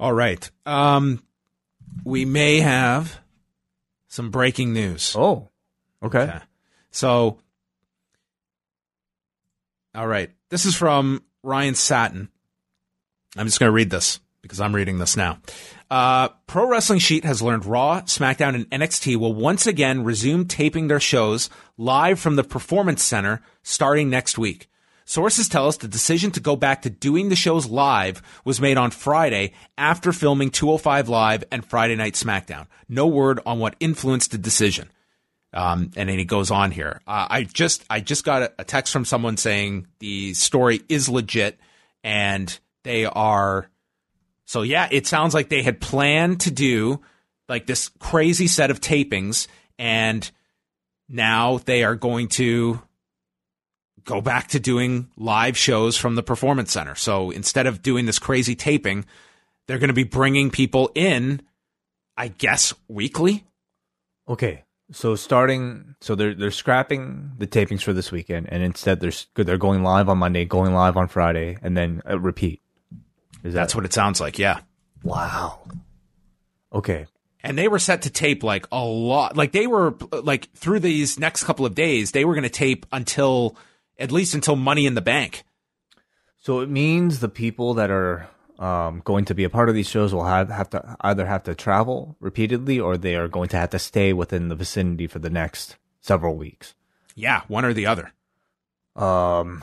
All right. We may have some breaking news. Oh, okay. Yeah. So, all right. This is from Ryan Satin. I'm just going to read this because I'm reading this now. Pro Wrestling Sheet has learned Raw, SmackDown, and NXT will once again resume taping their shows live from the Performance Center starting next week. Sources tell us the decision to go back to doing the shows live was made on Friday after filming 205 Live and Friday Night SmackDown. No word on what influenced the decision. And then he goes on here. I just got a text from someone saying the story is legit and they are... So, yeah, it sounds like they had planned to do like this crazy set of tapings, and now they are going to go back to doing live shows from the Performance Center. So instead of doing this crazy taping, they're going to be bringing people in, I guess, weekly. Okay. So they're scrapping the tapings for this weekend, and instead they're going live on Monday, going live on Friday, and then repeat. That's what it sounds like, yeah. Wow. Okay. And they were set to tape like a lot. Like they were like through these next couple of days, they were going to tape at least until Money in the Bank. So it means the people that are going to be a part of these shows will have to travel repeatedly, or they are going to have to stay within the vicinity for the next several weeks. Yeah, one or the other. That's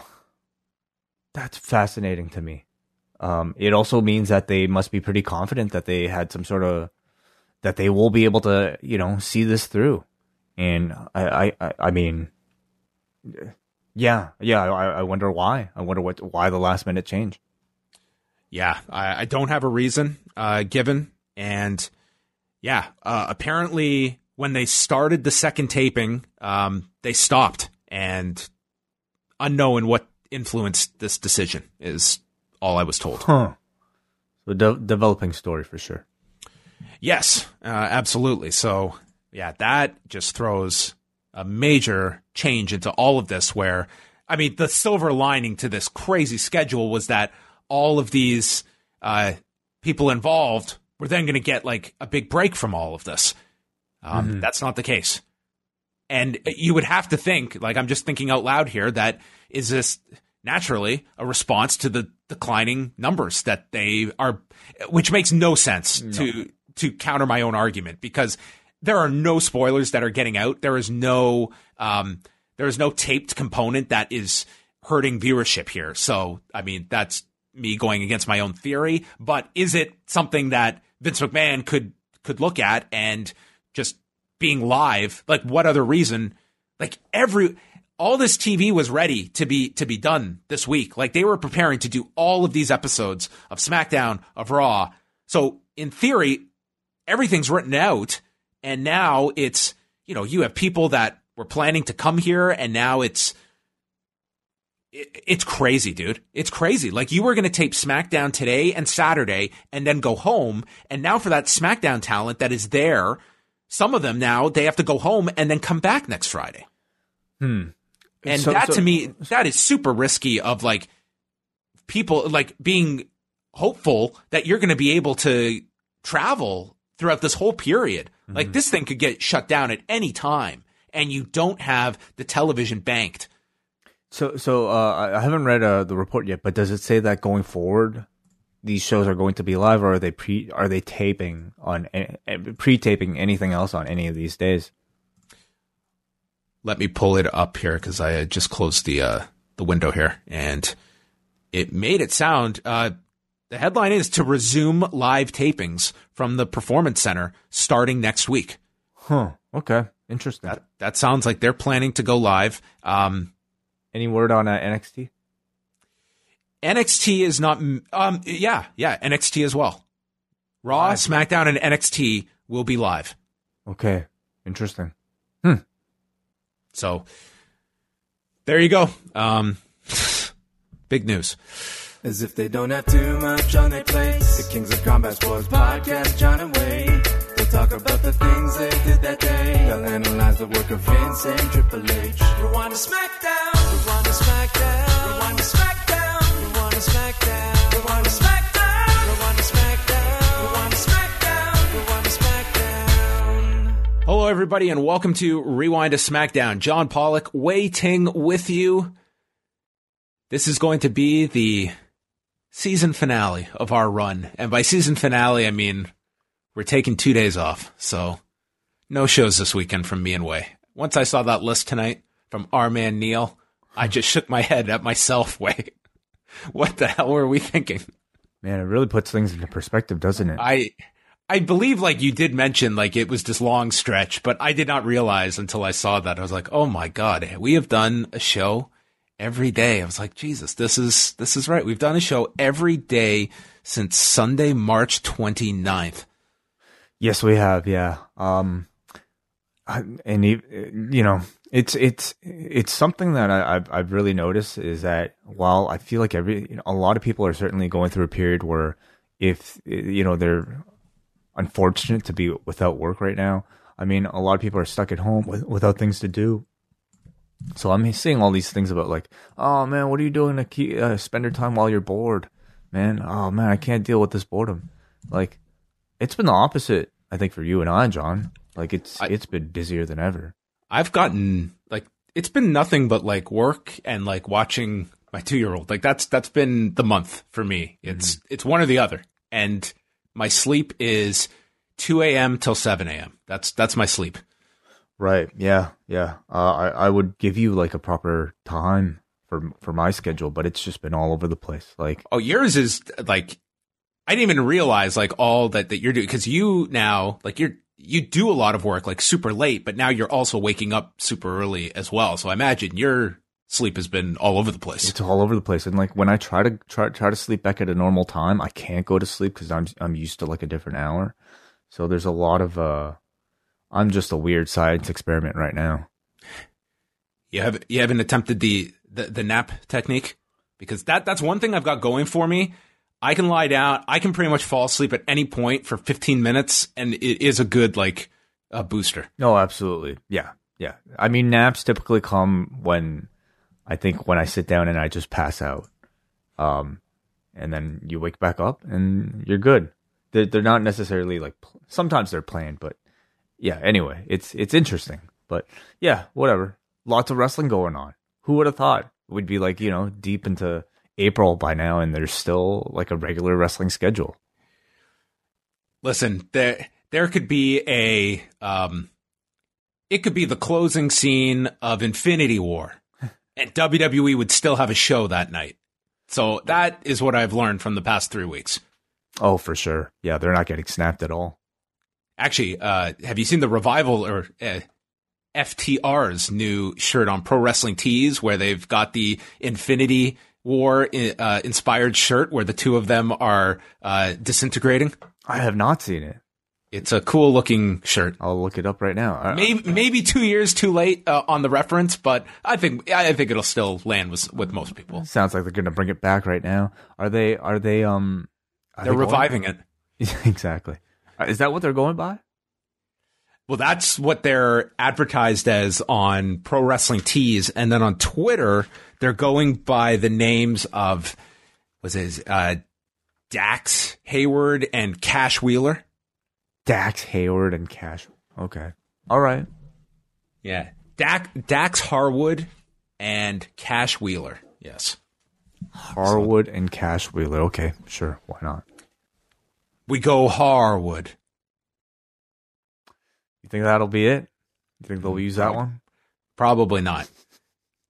fascinating to me. It also means that they must be pretty confident that they had some sort of, that they will be able to, you know, see this through. And I mean, yeah. I wonder why. I wonder why the last minute change. Yeah, I don't have a reason given. And yeah, apparently when they started the second taping, they stopped, and unknown what influenced this decision is all I was told. Huh. So developing story for sure. Yes, absolutely. So yeah, that just throws a major change into all of this, where, I mean, the silver lining to this crazy schedule was that all of these people involved were then going to get like a big break from all of this. That's not the case. And you would have to think, like, I'm just thinking out loud here, that is this naturally a response to the declining numbers that they are, which makes no sense to counter my own argument, because there are no spoilers that are getting out. There is no taped component that is hurting viewership here. So, I mean, that's me going against my own theory, but is it something that Vince McMahon could look at and just being live? Like, what other reason? Like, all this TV was ready to be done this week. Like, they were preparing to do all of these episodes of SmackDown, of Raw. So in theory, everything's written out, and now it's, you know, you have people that were planning to come here, and now it's crazy, dude. It's crazy. Like, you were going to tape SmackDown today and Saturday and then go home, and now for that SmackDown talent that is there, some of them now, they have to go home and then come back next Friday. And to me, that is super risky of, like, people, like, being hopeful that you're going to be able to travel throughout this whole period. Like, this thing could get shut down at any time, and you don't have the television banked. So I haven't read the report yet, but does it say that going forward, these shows are going to be live, or are they taping on pre-taping anything else on any of these days? Let me pull it up here, because I just closed the window here, and it made it sound. The headline is to resume live tapings from the Performance Center starting next week. Huh. Okay. Interesting. That sounds like they're planning to go live. Any word on NXT? NXT is not. Yeah. NXT as well. Raw, live. SmackDown, and NXT will be live. Okay. Interesting. So there you go. Big news. As if they don't have too much on their plates, the Kings of Combat Sports podcast, John and Wade. They talk about the things they did that day. They'll analyze the work of Vince and Triple H. Rewind to SmackDown. Rewind to SmackDown. Rewind to SmackDown. Rewind to SmackDown. Rewind to SmackDown. Rewind to SmackDown. Hello, everybody, and welcome to Rewind to SmackDown. John Pollock, Wei Ting with you. This is going to be the season finale of our run. And by season finale, I mean we're taking 2 days off. So no shows this weekend from me and Wei. Once I saw that list tonight from our man Neil, I just shook my head at myself, Wei. What the hell were we thinking? Man, it really puts things into perspective, doesn't it? I believe, like, you did mention, like, it was this long stretch, but I did not realize until I saw that. I was like, oh, my God, we have done a show every day. I was like, Jesus, this is right. We've done a show every day since Sunday, March 29th. Yes, we have, yeah. And, you know, it's something that I've really noticed is that while I feel like a lot of people are certainly going through a period where if, you know, they're unfortunate to be without work right now. I mean, a lot of people are stuck at home without things to do. So I'm seeing all these things about like, oh man, what are you doing to spend your time while you're bored, man? Oh man, I can't deal with this boredom. Like, it's been the opposite, I think, for you and I, John. Like, it's been busier than ever. I've gotten, like, it's been nothing but like work and like watching my 2-year-old. Like that's been the month for me. It's one or the other, and my sleep is 2 a.m. till 7 a.m. That's my sleep. Right. Yeah. Yeah. I would give you like a proper time for my schedule, but it's just been all over the place. Like, oh, yours is like, I didn't even realize like all that you're doing, because you now, like, you do a lot of work like super late, but now you're also waking up super early as well. So I imagine your sleep has been all over the place. It's all over the place. And like when I try to sleep back at a normal time, I can't go to sleep because I'm used to like a different hour. So there's a lot of I'm just a weird science experiment right now. You haven't attempted the nap technique? Because that's one thing I've got going for me. I can lie down, I can pretty much fall asleep at any point for 15 minutes, and it is a good like a booster. No, absolutely. Yeah. Yeah. I mean, naps typically come when I sit down and I just pass out, and then you wake back up and you're good. They're not necessarily like, sometimes they're planned, but yeah. Anyway, it's interesting, but yeah, whatever. Lots of wrestling going on. Who would have thought we'd be like, you know, deep into April by now, and there's still like a regular wrestling schedule. Listen, there could be it could be the closing scene of Infinity War, and WWE would still have a show that night. So that is what I've learned from the past 3 weeks. Oh, for sure. Yeah, they're not getting snapped at all. Actually, have you seen the Revival or FTR's new shirt on Pro Wrestling Tees, where they've got the Infinity War inspired shirt where the two of them are disintegrating? I have not seen it. It's a cool looking shirt. I'll look it up right now. Maybe 2 years too late on the reference, but I think it'll still land with most people. Sounds like they're going to bring it back right now. Are they? They're reviving it. Exactly. Is that what they're going by? Well, that's what they're advertised as on Pro Wrestling Tees, and then on Twitter they're going by the names of Dax Hayward and Cash Wheeler. Dax Hayward and Cash. Okay. All right. Yeah. Dax Harwood and Cash Wheeler. Yes. Harwood and Cash Wheeler. Okay. Sure. Why not? We go Harwood. You think that'll be it? You think they'll use that one? Probably not.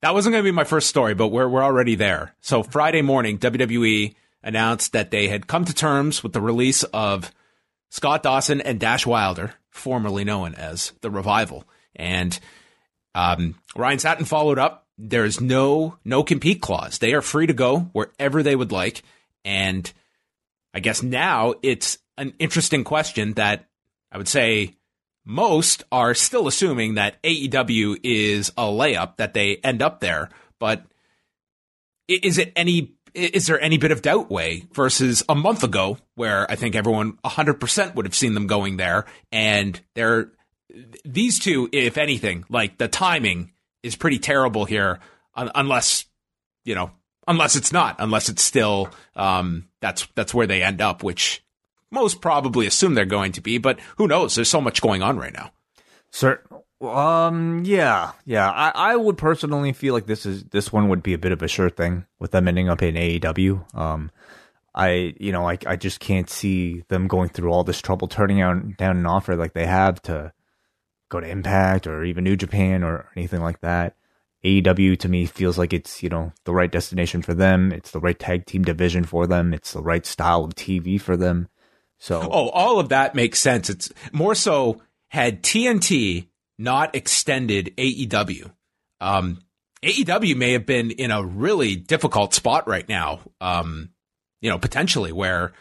That wasn't going to be my first story, but we're already there. So Friday morning, WWE announced that they had come to terms with the release of Scott Dawson and Dash Wilder, formerly known as The Revival. And Ryan Satin followed up. There is no compete clause. They are free to go wherever they would like. And I guess now it's an interesting question that I would say most are still assuming that AEW is a layup, that they end up there. But is there any bit of doubt, Wei, versus a month ago where I think everyone 100% would have seen them going there? And these two, if anything, like the timing is pretty terrible here, unless it's still that's where they end up, which most probably assume they're going to be. But who knows? There's so much going on right now. Yeah. I would personally feel like this one would be a bit of a sure thing with them ending up in AEW. I just can't see them going through all this trouble turning down an offer like they have to go to Impact or even New Japan or anything like that. AEW to me feels like it's, the right destination for them. It's the right tag team division for them. It's the right style of TV for them. So, all of that makes sense. It's more so had TNT not extended AEW. AEW may have been in a really difficult spot right now. Potentially where,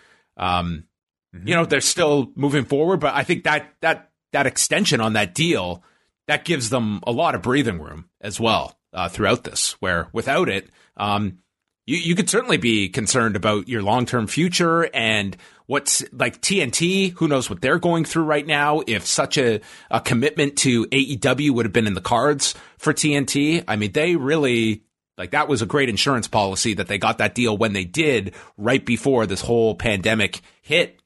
they're still moving forward, but I think that extension on that deal, that gives them a lot of breathing room as well throughout this, where without it, you could certainly be concerned about your long-term future and what's like TNT, who knows what they're going through right now. If such a commitment to AEW would have been in the cards for TNT, I mean, they really that was a great insurance policy that they got that deal when they did right before this whole pandemic hit.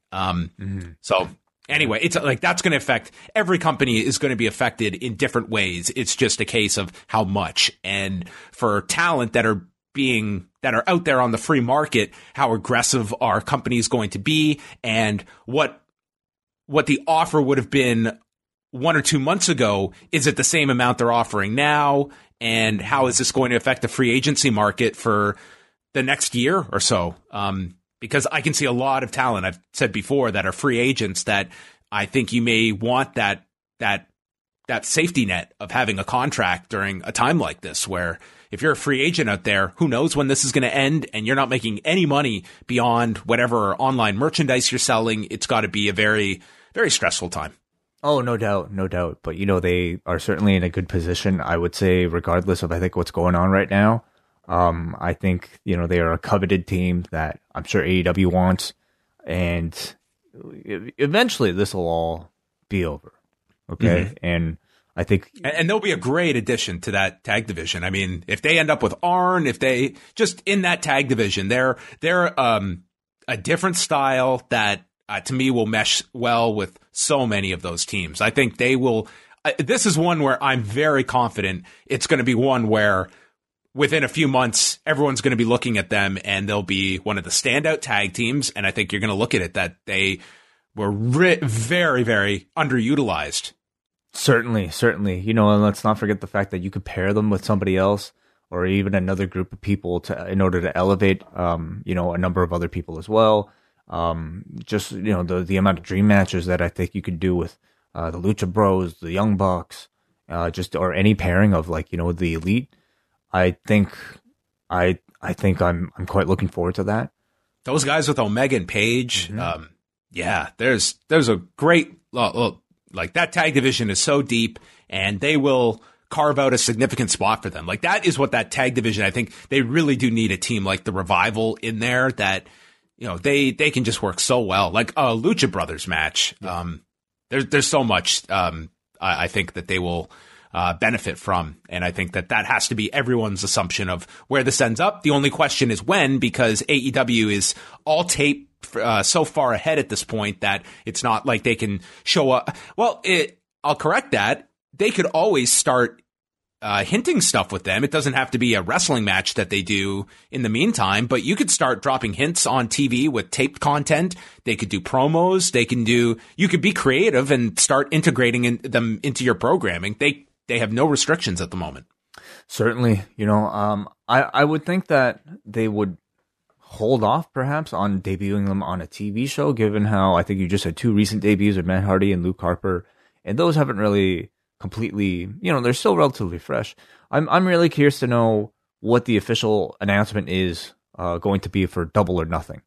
So anyway, it's that's going to affect every company is going to be affected in different ways. It's just a case of how much, and for talent that are out there on the free market, how aggressive are companies going to be, and what the offer would have been 1 or 2 months ago, is it the same amount they're offering now? And how is this going to affect the free agency market for the next year or so? Because I can see a lot of talent, I've said before, that are free agents that I think you may want that safety net of having a contract during a time like this, where if you're a free agent out there, who knows when this is going to end and you're not making any money beyond whatever online merchandise you're selling. It's got to be a very, very stressful time. Oh, no doubt. But, they are certainly in a good position, I would say, regardless of, I think, what's going on right now. I think, they are a coveted team that I'm sure AEW wants. And eventually this will all be over. Okay? Mm-hmm. And I think... And they'll be a great addition to that tag division. I mean, if they end up with Arn, if they... Just in that tag division, they're a different style that... to me, will mesh well with so many of those teams. I think they will. This is one where I'm very confident it's going to be one where within a few months, everyone's going to be looking at them and they'll be one of the standout tag teams. And I think you're going to look at it that they were very, very underutilized. Certainly. And let's not forget the fact that you could pair them with somebody else or even another group of people in order to elevate, a number of other people as well. The amount of dream matches that I think you could do with the Lucha Bros, the Young Bucks, or any pairing of the Elite. I think I'm quite looking forward to that. Those guys with Omega and Page, there's a great that tag division is so deep, and they will carve out a significant spot for them. That is what that tag division. I think they really do need a team like the Revival in there that. They can just work so well, like a Lucha Brothers match. There's so much I think that they will benefit from. And I think that has to be everyone's assumption of where this ends up. The only question is when, because AEW is all tape so far ahead at this point that it's not like they can show up. Well, I'll correct that. They could always start hinting stuff with them. It doesn't have to be a wrestling match that they do in the meantime, but you could start dropping hints on TV with taped content. They could do promos. You could be creative and start integrating them into your programming. They have no restrictions at the moment. Certainly. I would think that they would hold off perhaps on debuting them on a TV show, given how I think you just had two recent debuts of Matt Hardy and Luke Harper, and those haven't really completely, they're still relatively fresh. I'm really curious to know what the official announcement is going to be for Double or Nothing.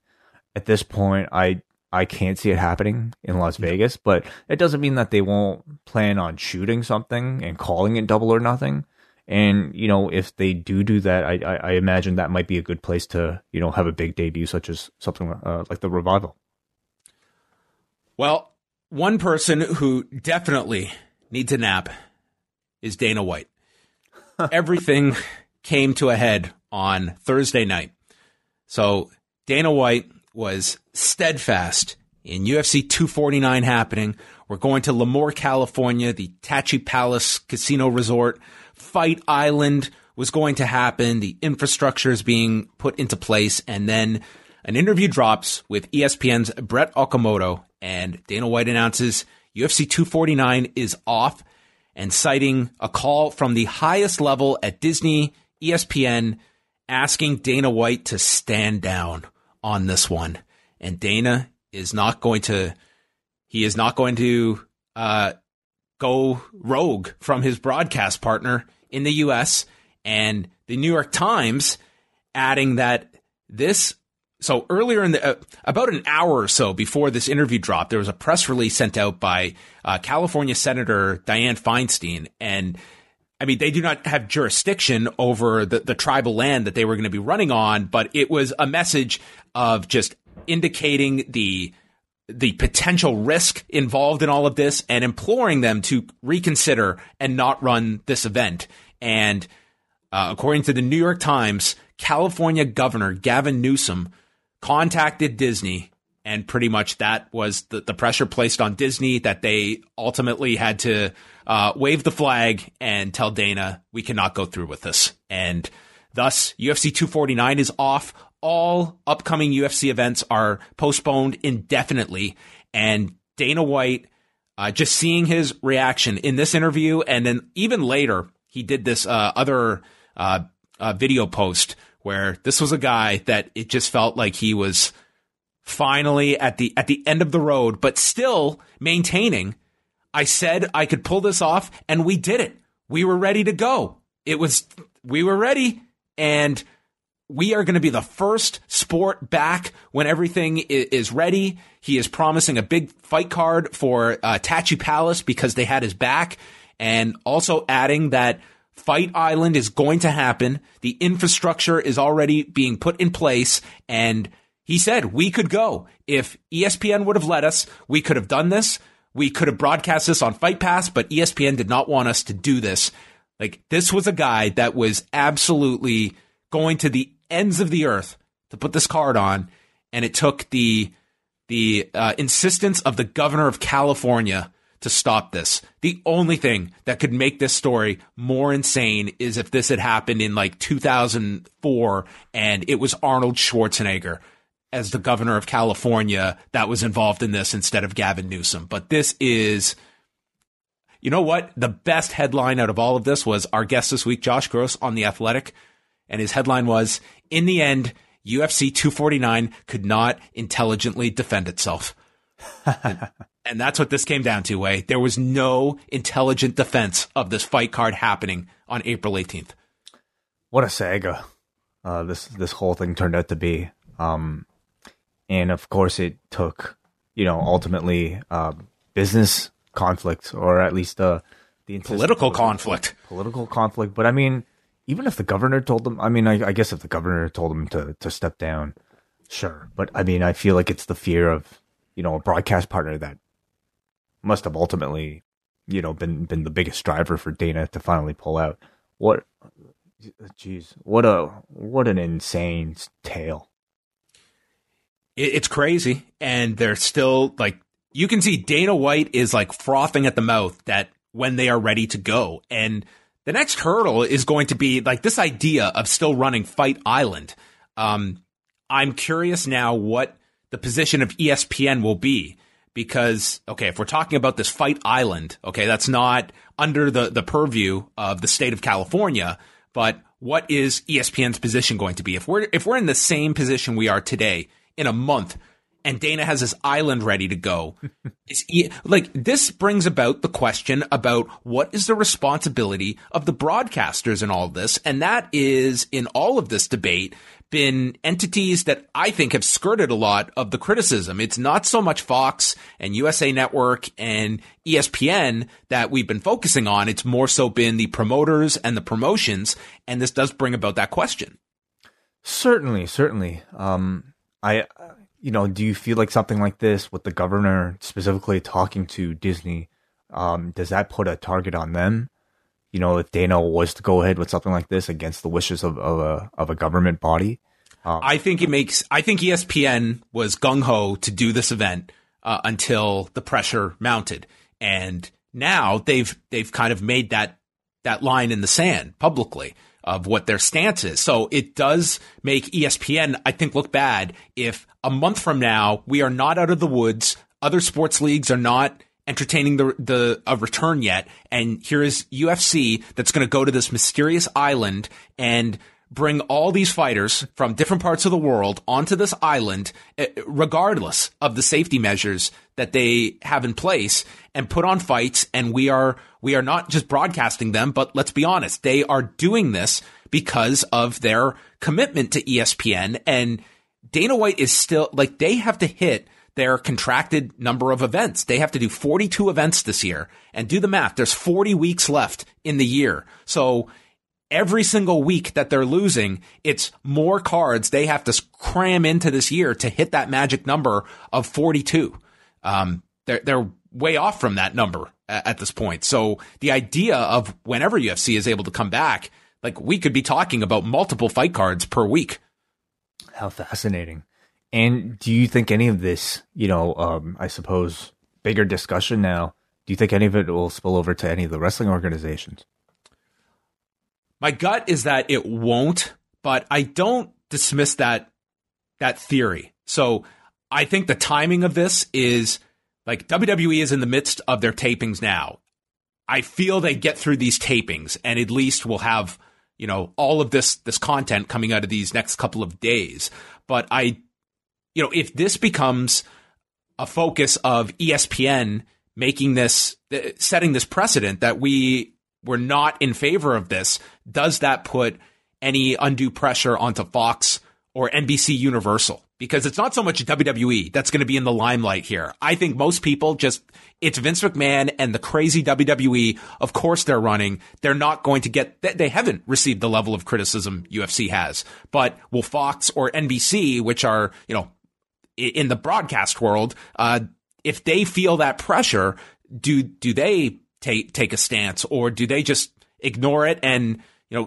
At this point, I can't see it happening in Las Vegas, but it doesn't mean that they won't plan on shooting something and calling it Double or Nothing. And if they do that, I imagine that might be a good place to have a big debut, such as something like the Revival. Well, one person who definitely needs a nap is Dana White. Everything came to a head on Thursday night. So Dana White was steadfast in UFC 249 happening. We're going to Lemoore, California, the Tachi Palace Casino Resort. Fight Island was going to happen. The infrastructure is being put into place. And then an interview drops with ESPN's Brett Okamoto, and Dana White announces UFC 249 is off, and citing a call from the highest level at Disney, ESPN, asking Dana White to stand down on this one. And Dana is not going to... He is not going to go rogue from his broadcast partner in the U.S. And the New York Times adding that this... So earlier in the... about an hour or so before this interview dropped, there was a press release sent out by California Senator Dianne Feinstein. And, I mean, they do not have jurisdiction over the tribal land that they were going to be running on, but it was a message of just indicating the potential risk involved in all of this and imploring them to reconsider and not run this event. And according to the New York Times, California Governor Gavin Newsom contacted Disney, and pretty much that was the pressure placed on Disney that they ultimately had to wave the flag and tell Dana, we cannot go through with this. And thus, UFC 249 is off. All upcoming UFC events are postponed indefinitely, and Dana White, just seeing his reaction in this interview, and then even later, he did this other video post where this was a guy that it just felt like he was finally at the end of the road, but still maintaining, I said I could pull this off, and we did it. We were ready to go. We were ready, and we are going to be the first sport back when everything is ready. He is promising a big fight card for Tachi Palace because they had his back, and also adding that Fight Island is going to happen. The infrastructure is already being put in place, and he said we could go. If ESPN would have let us, we could have done this. We could have broadcast this on Fight Pass, but ESPN did not want us to do this. Like, this was a guy that was absolutely going to the ends of the earth to put this card on, and it took the insistence of the governor of California to stop this. The only thing that could make this story more insane is if this had happened in like 2004 and it was Arnold Schwarzenegger as the governor of California that was involved in this instead of Gavin Newsom. But this is, you know what? The best headline out of all of this was our guest this week, Josh Gross on The Athletic. And his headline was, in the end, UFC 249 could not intelligently defend itself. and that's what this came down to, Way. There was no intelligent defense of this fight card happening on April 18th. What a saga this whole thing turned out to be. And of course, it took, ultimately business conflict, or at least the political conflict. But I mean... Even if the governor told them, I guess if the governor told them to step down, sure. But I feel like it's the fear of, a broadcast partner that must have ultimately, been the biggest driver for Dana to finally pull out. What an insane tale. It's crazy. And they're still like, you can see Dana White is like frothing at the mouth that when they are ready to go. And the next hurdle is going to be like this idea of still running Fight Island. I'm curious now what the position of ESPN will be, because, okay, if we're talking about this Fight Island, okay, that's not under the purview of the state of California, but what is ESPN's position going to be? If we're in the same position we are today in a month and Dana has this island ready to go, this brings about the question about what is the responsibility of the broadcasters in all this? And that is, in all of this debate, been entities that I think have skirted a lot of the criticism. It's not so much Fox and USA Network and ESPN that we've been focusing on. It's more so been the promoters and the promotions. And this does bring about that question. Certainly. Do you feel like something like this with the governor specifically talking to Disney, does that put a target on them? If Dana was to go ahead with something like this against the wishes of a government body? I think ESPN was gung-ho to do this event until the pressure mounted. And now they've kind of made that line in the sand publicly of what their stance is. So it does make ESPN, I think, look bad if a month from now we are not out of the woods, other sports leagues are not entertaining a return yet, and here is UFC that's going to go to this mysterious island and bring all these fighters from different parts of the world onto this island, regardless of the safety measures that they have in place, and put on fights. And we are not just broadcasting them, but let's be honest, they are doing this because of their commitment to ESPN. And Dana White is still like, they have to hit their contracted number of events. They have to do 42 events this year, and do the math. There's 40 weeks left in the year. So every single week that they're losing, it's more cards they have to cram into this year to hit that magic number of 42. They're way off from that number at this point. So the idea of whenever UFC is able to come back, like, we could be talking about multiple fight cards per week. How fascinating. And do you think any of this, I suppose, bigger discussion now, do you think any of it will spill over to any of the wrestling organizations? My gut is that it won't, but I don't dismiss that theory. So I think the timing of this is, like, WWE is in the midst of their tapings now. I feel they get through these tapings and at least we'll have, all of this content coming out of these next couple of days. But if this becomes a focus of ESPN making this, setting this precedent that we were not in favor of this, does that put any undue pressure onto Fox or NBC Universal? Because it's not so much WWE that's going to be in the limelight here. I think most people it's Vince McMahon and the crazy WWE. Of course they're running. They're not going to they haven't received the level of criticism UFC has. But will Fox or NBC, which are, in the broadcast world, if they feel that pressure, do they take a stance, or do they just ignore it? And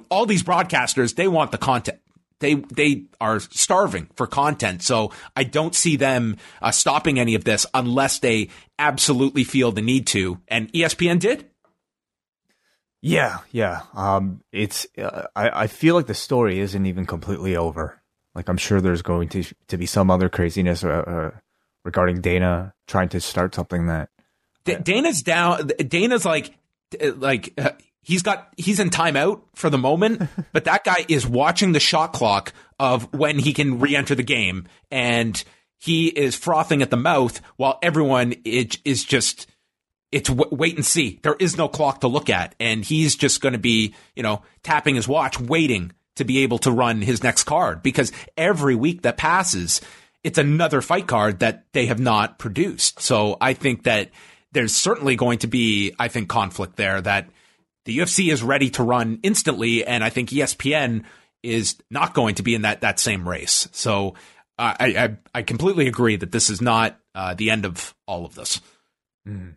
all these broadcasters, they want the content. They are starving for content. So I don't see them stopping any of this unless they absolutely feel the need to. And ESPN did. Yeah. It's I feel like the story isn't even completely over. Like, I'm sure there's going to be some other craziness regarding Dana trying to start something that Dana's down. Dana's like he's in timeout for the moment, but that guy is watching the shot clock of when he can reenter the game, and he is frothing at the mouth while everyone is just, it's wait and see. There is no clock to look at, and he's just going to be tapping his watch, waiting to be able to run his next card, because every week that passes, it's another fight card that they have not produced. So I think that there's certainly going to be, conflict there, that the UFC is ready to run instantly, and I think ESPN is not going to be in that same race. So I completely agree that this is not the end of all of this. Mm.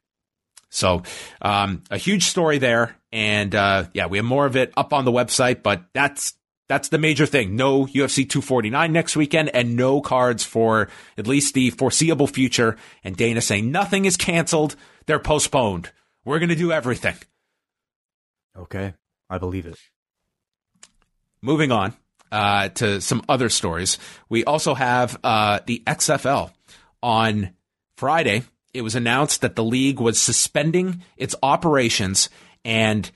So a huge story there. And we have more of it up on the website, but that's the major thing. No UFC 249 next weekend, and no cards for at least the foreseeable future. And Dana saying nothing is canceled. They're postponed. We're going to do everything. Okay. I believe it. Moving on to some other stories. We also have the XFL. On Friday, it was announced that the league was suspending its operations and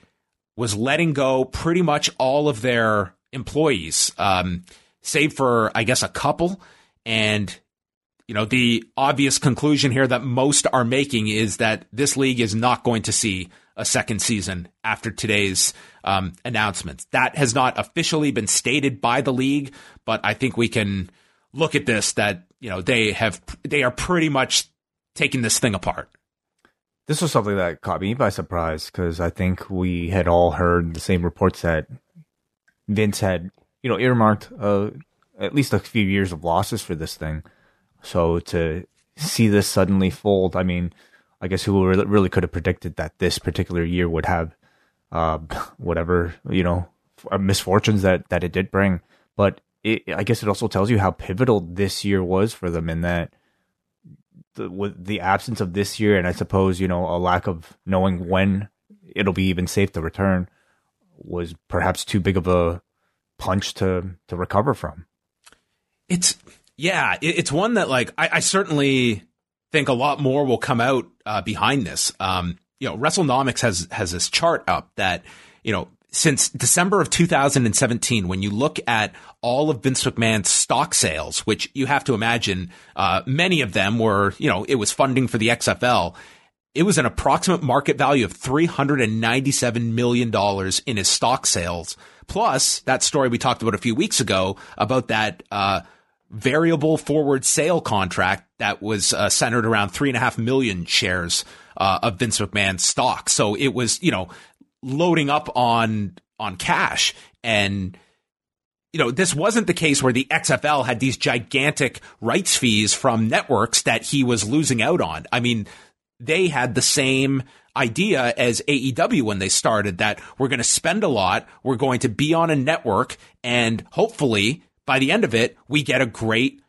was letting go pretty much all of their employees, save for, I guess, a couple. And, the obvious conclusion here that most are making is that this league is not going to see a second season after today's announcements. That has not officially been stated by the league, but I think we can look at this that, they are pretty much taking this thing apart. This was something that caught me by surprise, because I think we had all heard the same reports that Vince had, earmarked at least a few years of losses for this thing. So to see this suddenly fold, I mean, I guess who really could have predicted that this particular year would have misfortunes that it did bring. But I guess it also tells you how pivotal this year was for them, in that with the absence of this year, and I suppose, you know, a lack of knowing when it'll be even safe to return, was perhaps too big of a punch to recover from. It's one that, like, I certainly think a lot more will come out behind this. You know, WrestleNomics has this chart up that, you know, since December of 2017, when you look at all of Vince McMahon's stock sales, which you have to imagine many of them were, you know, it was funding for the XFL. It was an approximate market value of $397 million in his stock sales. Plus that story we talked about a few weeks ago about that variable forward sale contract that was centered around 3.5 million shares of Vince McMahon's stock. So it was, you know, loading up on cash. And, you know, this wasn't the case where the XFL had these gigantic rights fees from networks that he was losing out on. I mean, they had the same idea as AEW when they started, that we're going to spend a lot, we're going to be on a network, and hopefully by the end of it, we get a great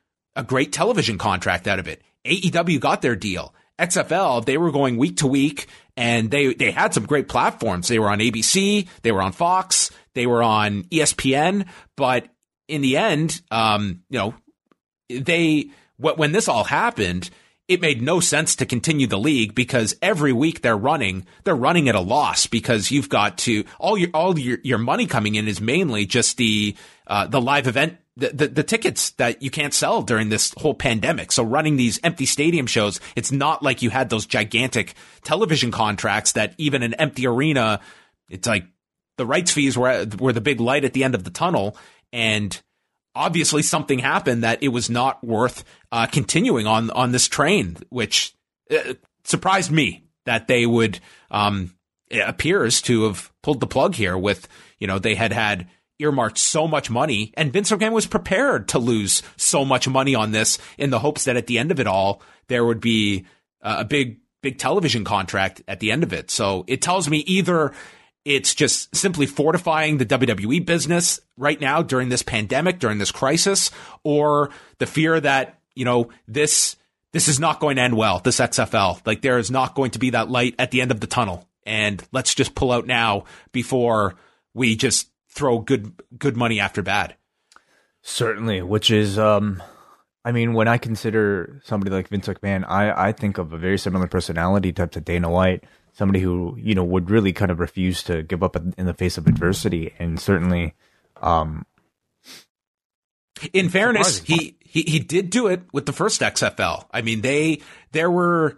television contract out of it. AEW got their deal. XFL, they were going week to week, and they had some great platforms. They were on ABC, they were on Fox, they were on ESPN. But in the end, you know, when this all happened, it made no sense to continue the league, because every week they're running at a loss, because you've got to all your money coming in is mainly just the live event. The tickets that you can't sell during this whole pandemic. So running these empty stadium shows, it's not like you had those gigantic television contracts that even an empty arena, it's like the rights fees were the big light at the end of the tunnel. And obviously something happened that it was not worth continuing on this train, which surprised me that they would, it appears to have pulled the plug here with, you know, they had earmarked so much money, and Vince McMahon was prepared to lose so much money on this in the hopes that at the end of it all, there would be a big, big television contract at the end of it. So it tells me either it's just simply fortifying the WWE business right now during this pandemic, during this crisis, or the fear that, you know, this is not going to end well, this XFL. Like, there is not going to be that light at the end of the tunnel. And let's just pull out now before we just throw good money after bad. Certainly, which is, I mean, when I consider somebody like Vince McMahon, I think of a very similar personality type to Dana White, somebody who, you know, would really kind of refuse to give up in the face of adversity. And certainly, in fairness, he did do it with the first XFL. I mean, there were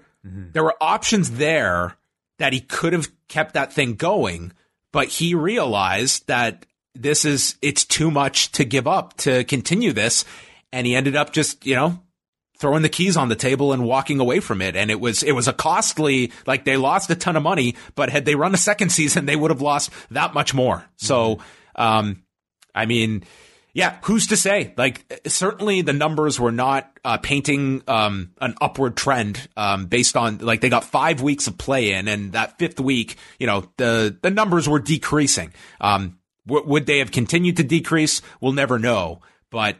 options there that he could have kept that thing going, but he realized that it's too much to give up to continue this. And he ended up just, you know, throwing the keys on the table and walking away from it. And it was a costly, like, they lost a ton of money, but had they run a second season, they would have lost that much more. So, I mean, yeah, who's to say? Like, certainly the numbers were not painting an upward trend based on, like, they got 5 weeks of play in, and that fifth week, you know, the numbers were decreasing. Would they have continued to decrease? We'll never know. But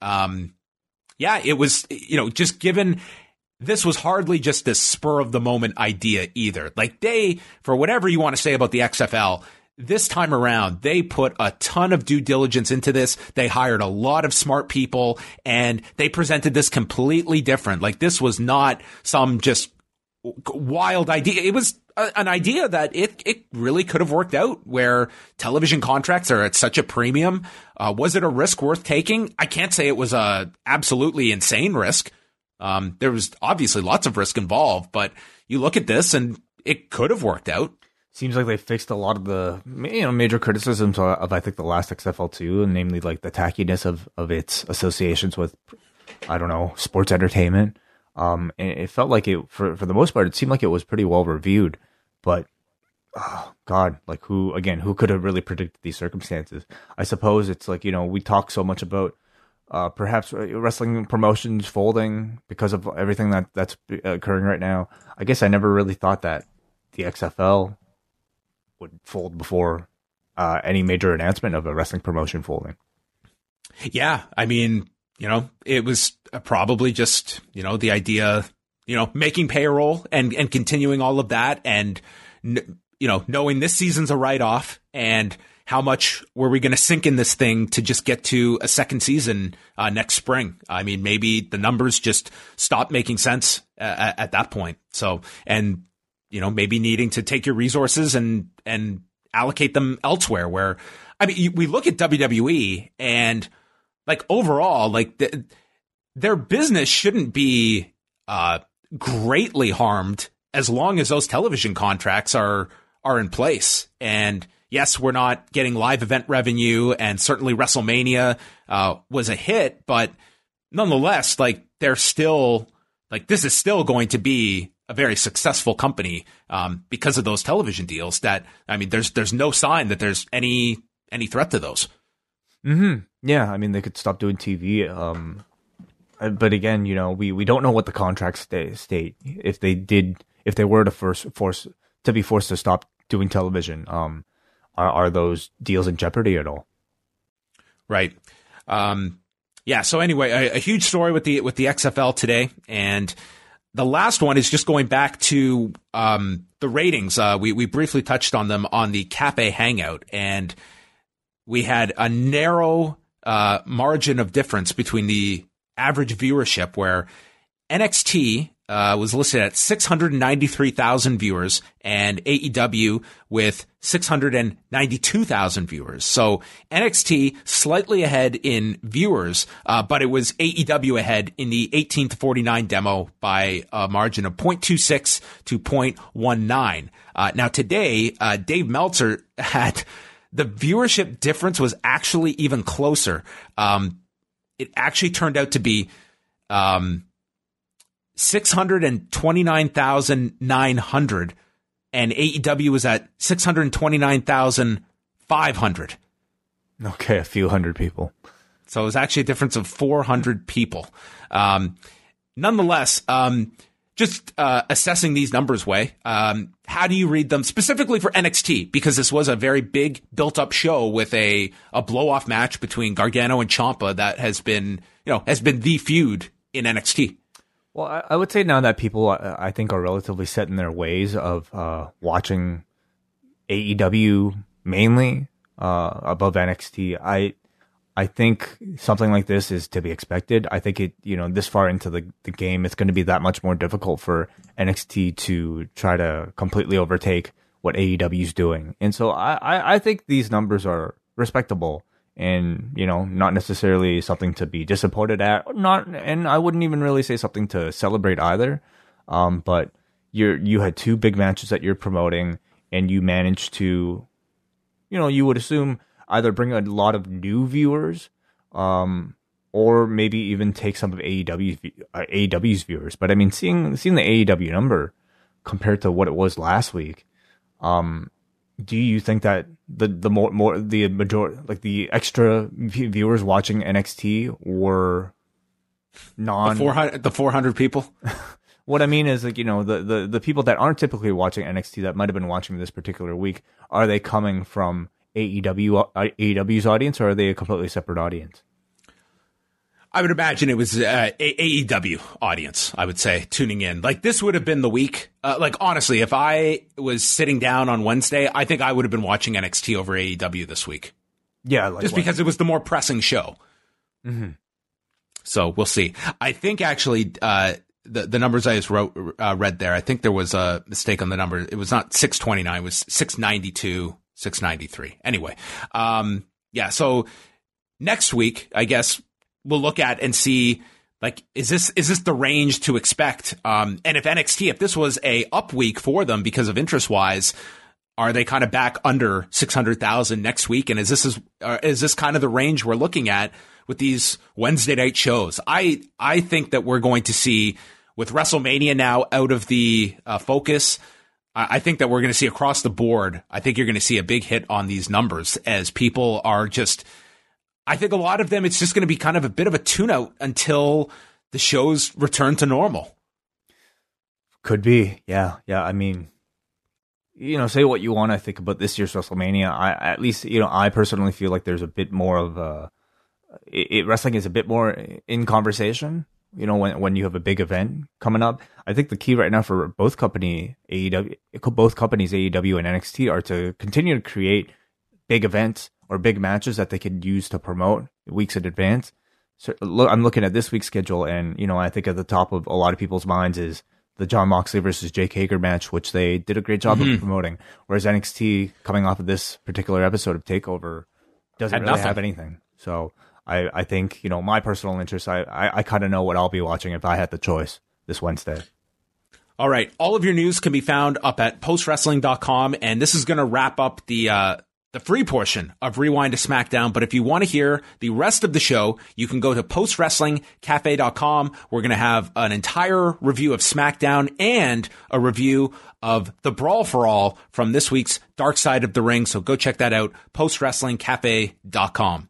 yeah, it was, you know, just given this was hardly just this spur of the moment idea either. Like, they, for whatever you want to say about the XFL, this time around, they put a ton of due diligence into this. They hired a lot of smart people, and they presented this completely different. Like, this was not some just wild idea. It was an idea that it really could have worked out, where television contracts are at such a premium. Was it a risk worth taking? I can't say it was a absolutely insane risk. There was obviously lots of risk involved, but you look at this and it could have worked out. Seems like they fixed a lot of the, you know, major criticisms of, I think, the last XFL too, and namely, like, the tackiness of its associations with, I don't know, sports entertainment. And it felt like it, for the most part, it seemed like it was pretty well reviewed. But, oh God, like, who could have really predicted these circumstances? I suppose it's like, you know, we talk so much about perhaps wrestling promotions folding because of everything that's occurring right now. I guess I never really thought that the XFL would fold before any major announcement of a wrestling promotion folding. Yeah, I mean, you know, it was probably just, you know, the idea you know, making payroll and continuing all of that, and, you know, knowing this season's a write-off and how much were we going to sink in this thing to just get to a second season next spring? I mean, maybe the numbers just stop making sense at that point. So, and, you know, maybe needing to take your resources and allocate them elsewhere, where, I mean, we look at WWE and, like, overall, like, their business shouldn't be greatly harmed as long as those television contracts are in place. And yes, we're not getting live event revenue, and certainly WrestleMania was a hit, but nonetheless, like, they're still, like, this is still going to be a very successful company because of those television deals. That, I mean, there's no sign that there's any threat to those. Mm-hmm. Yeah, I mean, they could stop doing TV, but again, you know, we don't know what the contracts state. If they were forced to stop doing television, are those deals in jeopardy at all? Right. Yeah. So anyway, a huge story with the XFL today, and the last one is just going back to the ratings. We briefly touched on them on the Cafe Hangout, and we had a narrow margin of difference between the average viewership, where NXT was listed at 693,000 viewers and AEW with 692,000 viewers. So NXT slightly ahead in viewers, but it was AEW ahead in the 18 to 49 demo by a margin of 0.26 to 0.19. Now today, Dave Meltzer had the viewership difference was actually even closer. It actually turned out to be 629,900, and AEW was at 629,500. Okay, a few hundred people. So it was actually a difference of 400 people. Nonetheless, just assessing these numbers, how do you read them specifically for NXT? Because this was a very big built-up show with a blow-off match between Gargano and Ciampa that has been the feud in NXT. Well, I would say now that people, I think, are relatively set in their ways of watching AEW mainly above NXT. I think something like this is to be expected. I think this far into the game, it's going to be that much more difficult for NXT to try to completely overtake what AEW is doing. And so I think these numbers are respectable and, you know, not necessarily something to be disappointed at. And I wouldn't even really say something to celebrate either. But you had two big matches that you're promoting, and you managed to, you know, you would assume, either bring a lot of new viewers, or maybe even take some of AEW's viewers. But I mean, seeing the AEW number compared to what it was last week, do you think that the extra viewers watching NXT were the 400 people? What I mean is, like, you know, the people that aren't typically watching NXT that might have been watching this particular week, are they coming from AEW's audience, or are they a completely separate audience? I would imagine it was AEW audience, I would say, tuning in. Like, this would have been the week. Like, honestly, if I was sitting down on Wednesday, I think I would have been watching NXT over AEW this week. Yeah. Like, just because it was the more pressing show. Mm-hmm. So we'll see. I think actually the numbers I just read there, I think there was a mistake on the number. It was not 629. It was 692. 693. Anyway, yeah. So next week, I guess we'll look at and see, like, is this the range to expect? And if NXT, if this was a up week for them because of interest wise, are they kind of back under 600,000 next week? And is this kind of the range we're looking at with these Wednesday night shows? I think that we're going to see, with WrestleMania now out of the focus, I think that we're going to see across the board, I think you're going to see a big hit on these numbers as people are just, I think a lot of them, it's just going to be kind of a bit of a tune out until the shows return to normal. Could be. Yeah. Yeah. I mean, you know, say what you want to think about this year's WrestleMania. At least, you know, I personally feel like there's a bit more of wrestling is a bit more in conversation you know, when you have a big event coming up. I think the key right now for both companies, AEW and NXT, are to continue to create big events or big matches that they can use to promote weeks in advance. So I'm looking at this week's schedule, and, you know, I think at the top of a lot of people's minds is the Jon Moxley versus Jake Hager match, which they did a great job of promoting. Whereas NXT, coming off of this particular episode of TakeOver, doesn't really have anything. So I think, you know, my personal interest, I kind of know what I'll be watching if I had the choice this Wednesday. All right. All of your news can be found up at postwrestling.com. And this is going to wrap up the free portion of Rewind to SmackDown. But if you want to hear the rest of the show, you can go to postwrestlingcafe.com. We're going to have an entire review of SmackDown and a review of the Brawl for All from this week's Dark Side of the Ring. So go check that out, postwrestlingcafe.com.